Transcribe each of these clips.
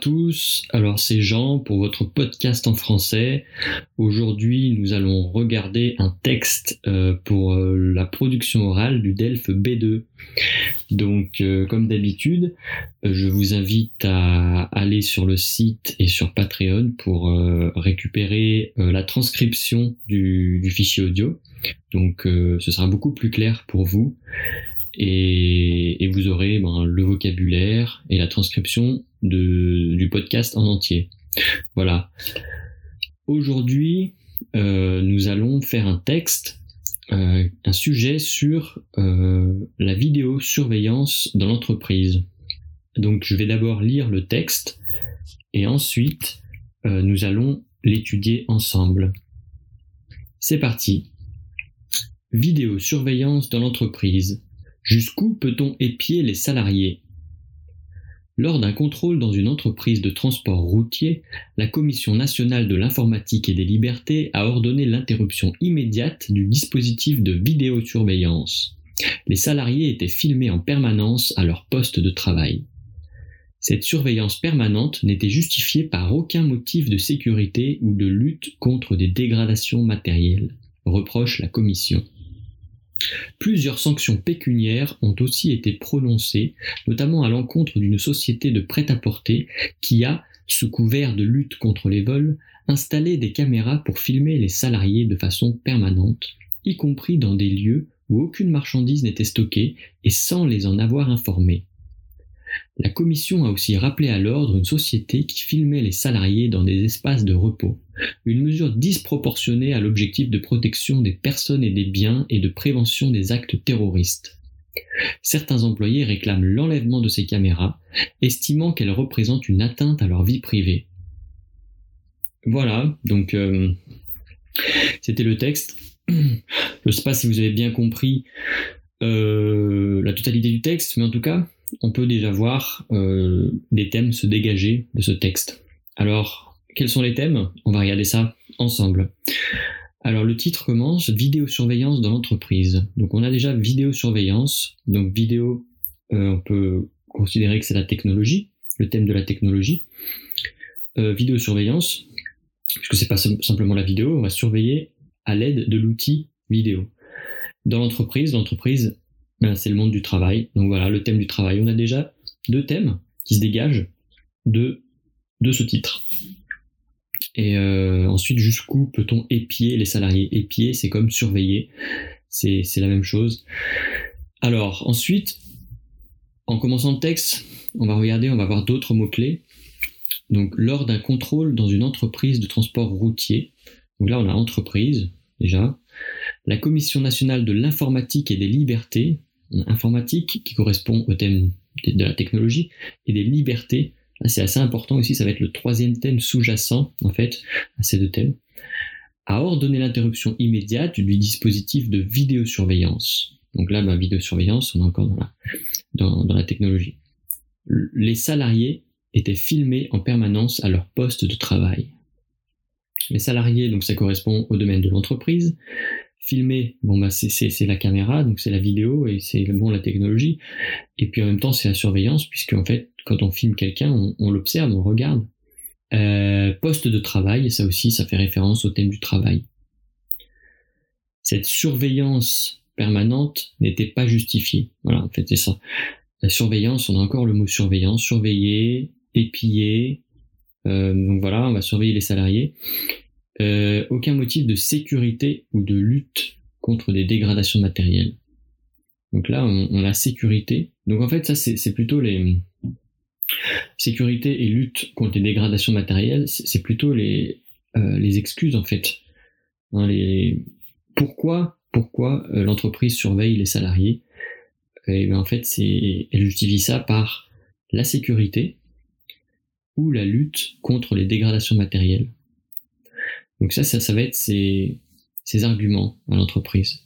tous, alors c'est Jean pour votre podcast en français. Aujourd'hui, nous allons regarder un texte pour la production orale du DELF B2. Donc, comme d'habitude, je vous invite à aller sur le site et sur Patreon pour récupérer la transcription du fichier audio. Donc, ce sera beaucoup plus clair pour vous et vous aurez le vocabulaire et la transcription du podcast en entier. Voilà. Aujourd'hui, nous allons faire un texte, un sujet sur la vidéosurveillance dans l'entreprise. Donc, je vais d'abord lire le texte et ensuite, nous allons l'étudier ensemble. C'est parti. Vidéosurveillance dans l'entreprise. Jusqu'où peut-on épier les salariés ? Lors d'un contrôle dans une entreprise de transport routier, la Commission nationale de l'informatique et des libertés a ordonné l'interruption immédiate du dispositif de vidéosurveillance. Les salariés étaient filmés en permanence à leur poste de travail. Cette surveillance permanente n'était justifiée par aucun motif de sécurité ou de lutte contre des dégradations matérielles, reproche la Commission. Plusieurs sanctions pécuniaires ont aussi été prononcées, notamment à l'encontre d'une société de prêt-à-porter qui a, sous couvert de lutte contre les vols, installé des caméras pour filmer les salariés de façon permanente, y compris dans des lieux où aucune marchandise n'était stockée et sans les en avoir informés. La Commission a aussi rappelé à l'ordre une société qui filmait les salariés dans des espaces de repos, une mesure disproportionnée à l'objectif de protection des personnes et des biens et de prévention des actes terroristes. Certains employés réclament l'enlèvement de ces caméras, estimant qu'elles représentent une atteinte à leur vie privée. Voilà, donc c'était le texte. Je ne sais pas si vous avez bien compris la totalité du texte, mais en tout cas, on peut déjà voir des thèmes se dégager de ce texte. Alors, quels sont les thèmes ? On va regarder ça ensemble. Alors, le titre commence « Vidéosurveillance dans l'entreprise ». Donc, on a déjà vidéosurveillance. Donc, vidéo, on peut considérer que c'est la technologie, le thème de la technologie. Vidéosurveillance, puisque c'est pas simplement la vidéo, on va surveiller à l'aide de l'outil vidéo. Dans l'entreprise, c'est le monde du travail. Donc voilà, le thème du travail. On a déjà deux thèmes qui se dégagent de ce titre. Et ensuite, jusqu'où peut-on épier les salariés ? Épier, c'est comme surveiller. C'est la même chose. Alors, ensuite, en commençant le texte, on va voir d'autres mots-clés. Donc, lors d'un contrôle dans une entreprise de transport routier. Donc là, on a entreprise, déjà. La Commission nationale de l'informatique et des libertés. Informatique qui correspond au thème de la technologie et des libertés, c'est assez important aussi, ça va être le troisième thème sous-jacent en fait à ces deux thèmes, a ordonné l'interruption immédiate du dispositif de vidéosurveillance. Donc là, vidéosurveillance, on est encore dans la technologie. Les salariés étaient filmés en permanence à leur poste de travail. Les salariés, donc ça correspond au domaine de l'entreprise. Filmer, c'est la caméra, donc c'est la vidéo et c'est la technologie. Et puis en même temps, c'est la surveillance, puisque en fait, quand on filme quelqu'un, on l'observe, on regarde. Poste de travail, ça aussi, ça fait référence au thème du travail. Cette surveillance permanente n'était pas justifiée. Voilà, en fait, c'est ça. La surveillance, on a encore le mot surveillance, surveiller, épier. Donc voilà, on va surveiller les salariés. Aucun motif de sécurité ou de lutte contre des dégradations matérielles. Donc là, on a sécurité. Donc en fait, ça, c'est plutôt les... Sécurité et lutte contre les dégradations matérielles, c'est plutôt les excuses, en fait. Hein, Pourquoi l'entreprise surveille les salariés ? Et en fait, elle justifie ça par la sécurité ou la lutte contre les dégradations matérielles. Donc ça va être ces arguments à l'entreprise.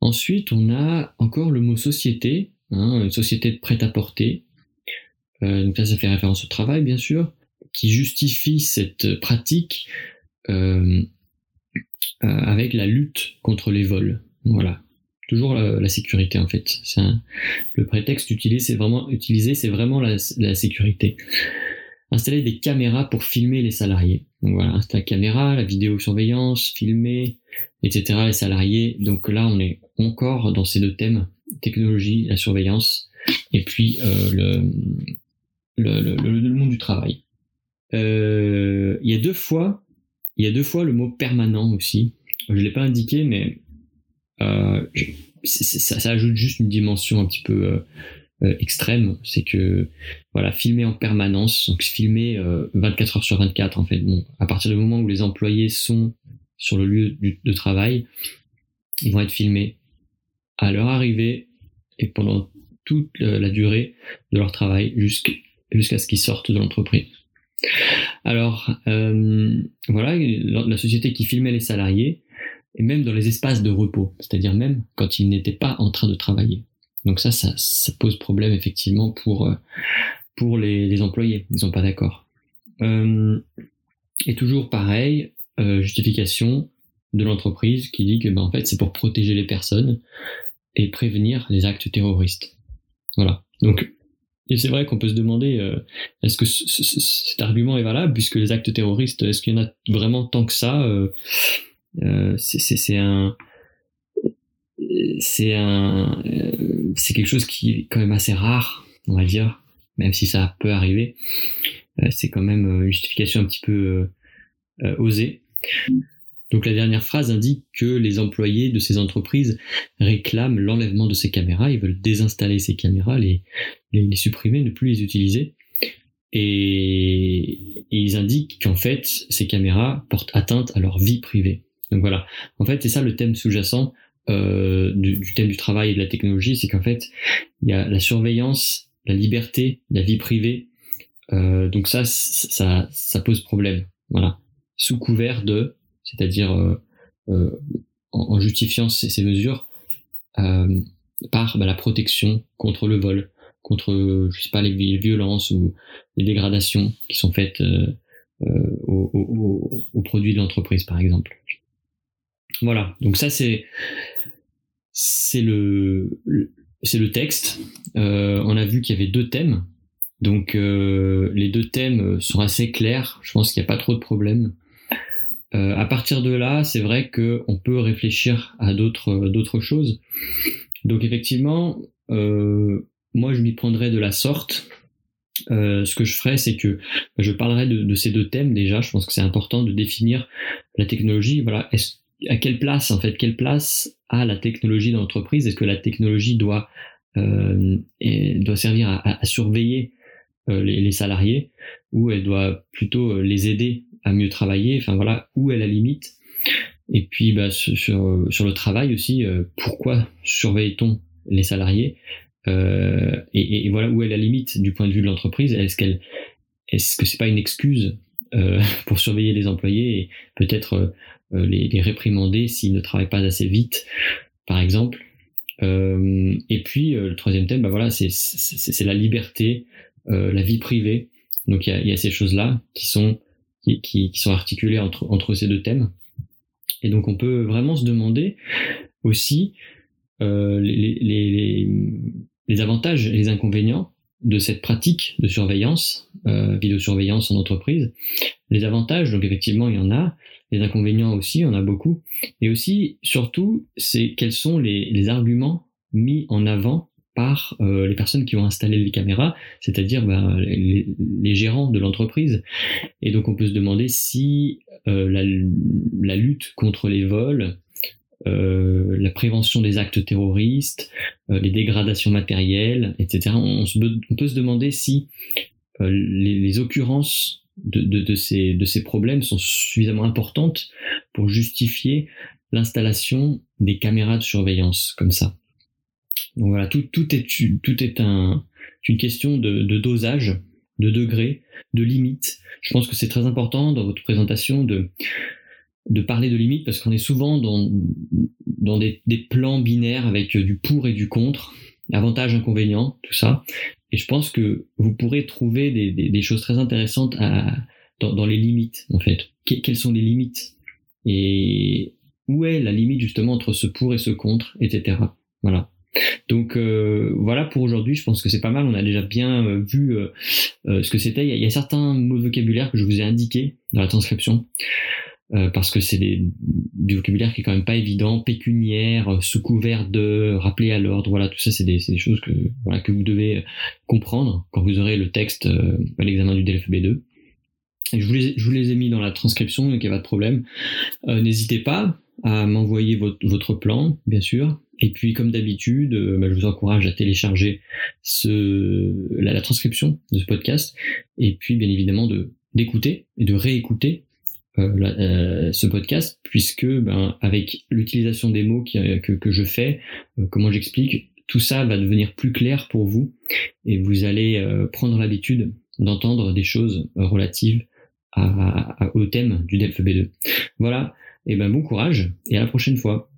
Ensuite, on a encore le mot société, une société de prêt-à-porter. Donc ça fait référence au travail, bien sûr, qui justifie cette pratique avec la lutte contre les vols. Voilà. Toujours la sécurité, en fait. Le prétexte utilisé, c'est vraiment la sécurité. installer des caméras pour filmer les salariés. Donc voilà, installer la caméra, la vidéosurveillance, filmer, etc. les salariés. Donc là, on est encore dans ces deux thèmes, technologie, la surveillance, et puis le monde du travail. Il y a deux fois le mot permanent aussi. Je ne l'ai pas indiqué, mais ça ajoute juste une dimension un petit peu extrême. C'est que voilà, filmer en permanence, donc filmer 24 heures sur 24 en fait. Bon, à partir du moment où les employés sont sur le lieu de travail, ils vont être filmés à leur arrivée et pendant toute la durée de leur travail jusqu'à ce qu'ils sortent de l'entreprise. Alors voilà, la société qui filmait les salariés, et même dans les espaces de repos, c'est-à-dire même quand ils n'étaient pas en train de travailler. Donc ça pose problème effectivement pour les employés, ils sont pas d'accord. Et toujours pareil, justification de l'entreprise qui dit que en fait c'est pour protéger les personnes et prévenir les actes terroristes. Voilà. Donc et c'est vrai qu'on peut se demander est-ce que cet argument est valable, puisque les actes terroristes, est-ce qu'il y en a vraiment tant que ça? C'est quelque chose qui est quand même assez rare, on va dire, même si ça peut arriver. C'est quand même une justification un petit peu osée. Donc la dernière phrase indique que les employés de ces entreprises réclament l'enlèvement de ces caméras, ils veulent désinstaller ces caméras, les supprimer, ne plus les utiliser. Et ils indiquent qu'en fait, ces caméras portent atteinte à leur vie privée. Donc voilà, en fait, c'est ça le thème sous-jacent du thème du travail et de la technologie, c'est qu'en fait, il y a la surveillance, la liberté, la vie privée. Donc ça pose problème, voilà, sous couvert de... c'est-à-dire en justifiant ces mesures par la protection contre le vol, contre je sais pas les violences ou les dégradations qui sont faites aux produits de l'entreprise par exemple. Voilà, donc ça c'est le texte. On a vu qu'il y avait deux thèmes, donc les deux thèmes sont assez clairs. Je pense qu'il n'y a pas trop de problèmes. À partir de là, c'est vrai qu'on peut réfléchir à d'autres choses. Donc effectivement, moi je m'y prendrais de la sorte. Ce que je ferais, c'est que je parlerai de ces deux thèmes déjà. Je pense que c'est important de définir la technologie. Voilà, à quelle place en fait, quelle place a la technologie dans l'entreprise? Est-ce que la technologie doit servir à surveiller les salariés, ou elle doit plutôt les aider à mieux travailler? Enfin voilà, où est la limite? Et puis sur le travail aussi, pourquoi surveille-t-on les salariés? Et voilà, où est la limite du point de vue de l'entreprise? Est-ce que c'est pas une excuse pour surveiller les employés et peut-être les réprimander s'ils ne travaillent pas assez vite, par exemple? Et puis le troisième thème, voilà, c'est la liberté, la vie privée. Donc il y a ces choses-là qui sont articulés entre ces deux thèmes. Et donc on peut vraiment se demander aussi les avantages et les inconvénients de cette pratique de surveillance, vidéosurveillance en entreprise. Les avantages, donc effectivement il y en a, les inconvénients aussi, il y en a beaucoup. Et aussi, surtout, c'est quels sont les arguments mis en avant par les personnes qui ont installé les caméras, c'est-à-dire les gérants de l'entreprise. Et donc on peut se demander si la lutte contre les vols, la prévention des actes terroristes, les dégradations matérielles, etc., on peut se demander si les occurrences de ces problèmes sont suffisamment importantes pour justifier l'installation des caméras de surveillance comme ça. Donc voilà, tout est une question de dosage, de degré, de limite. Je pense que c'est très important dans votre présentation de parler de limite, parce qu'on est souvent dans des plans binaires avec du pour et du contre, avantages, inconvénients, tout ça. Et je pense que vous pourrez trouver des choses très intéressantes dans les limites, en fait. Quelles sont les limites? Et où est la limite, justement, entre ce pour et ce contre, etc. Voilà. Donc voilà pour aujourd'hui, je pense que c'est pas mal, on a déjà bien vu ce que c'était. Il y a certains mots de vocabulaire que je vous ai indiqués dans la transcription, parce que c'est du vocabulaire qui est quand même pas évident, pécuniaire, sous couvert de, rappeler à l'ordre, voilà, tout ça c'est des choses que, voilà, que vous devez comprendre quand vous aurez le texte à l'examen du DELF B2. Je vous les ai mis dans la transcription, donc il n'y a pas de problème. N'hésitez pas à m'envoyer votre plan, bien sûr. Et puis, comme d'habitude, je vous encourage à télécharger la transcription de ce podcast. Et puis, bien évidemment, d'écouter et de réécouter ce podcast, puisque avec l'utilisation des mots que je fais, comment j'explique, tout ça va devenir plus clair pour vous. Et vous allez prendre l'habitude d'entendre des choses relatives au thème du DELF B2. Voilà, et bon courage et à la prochaine fois.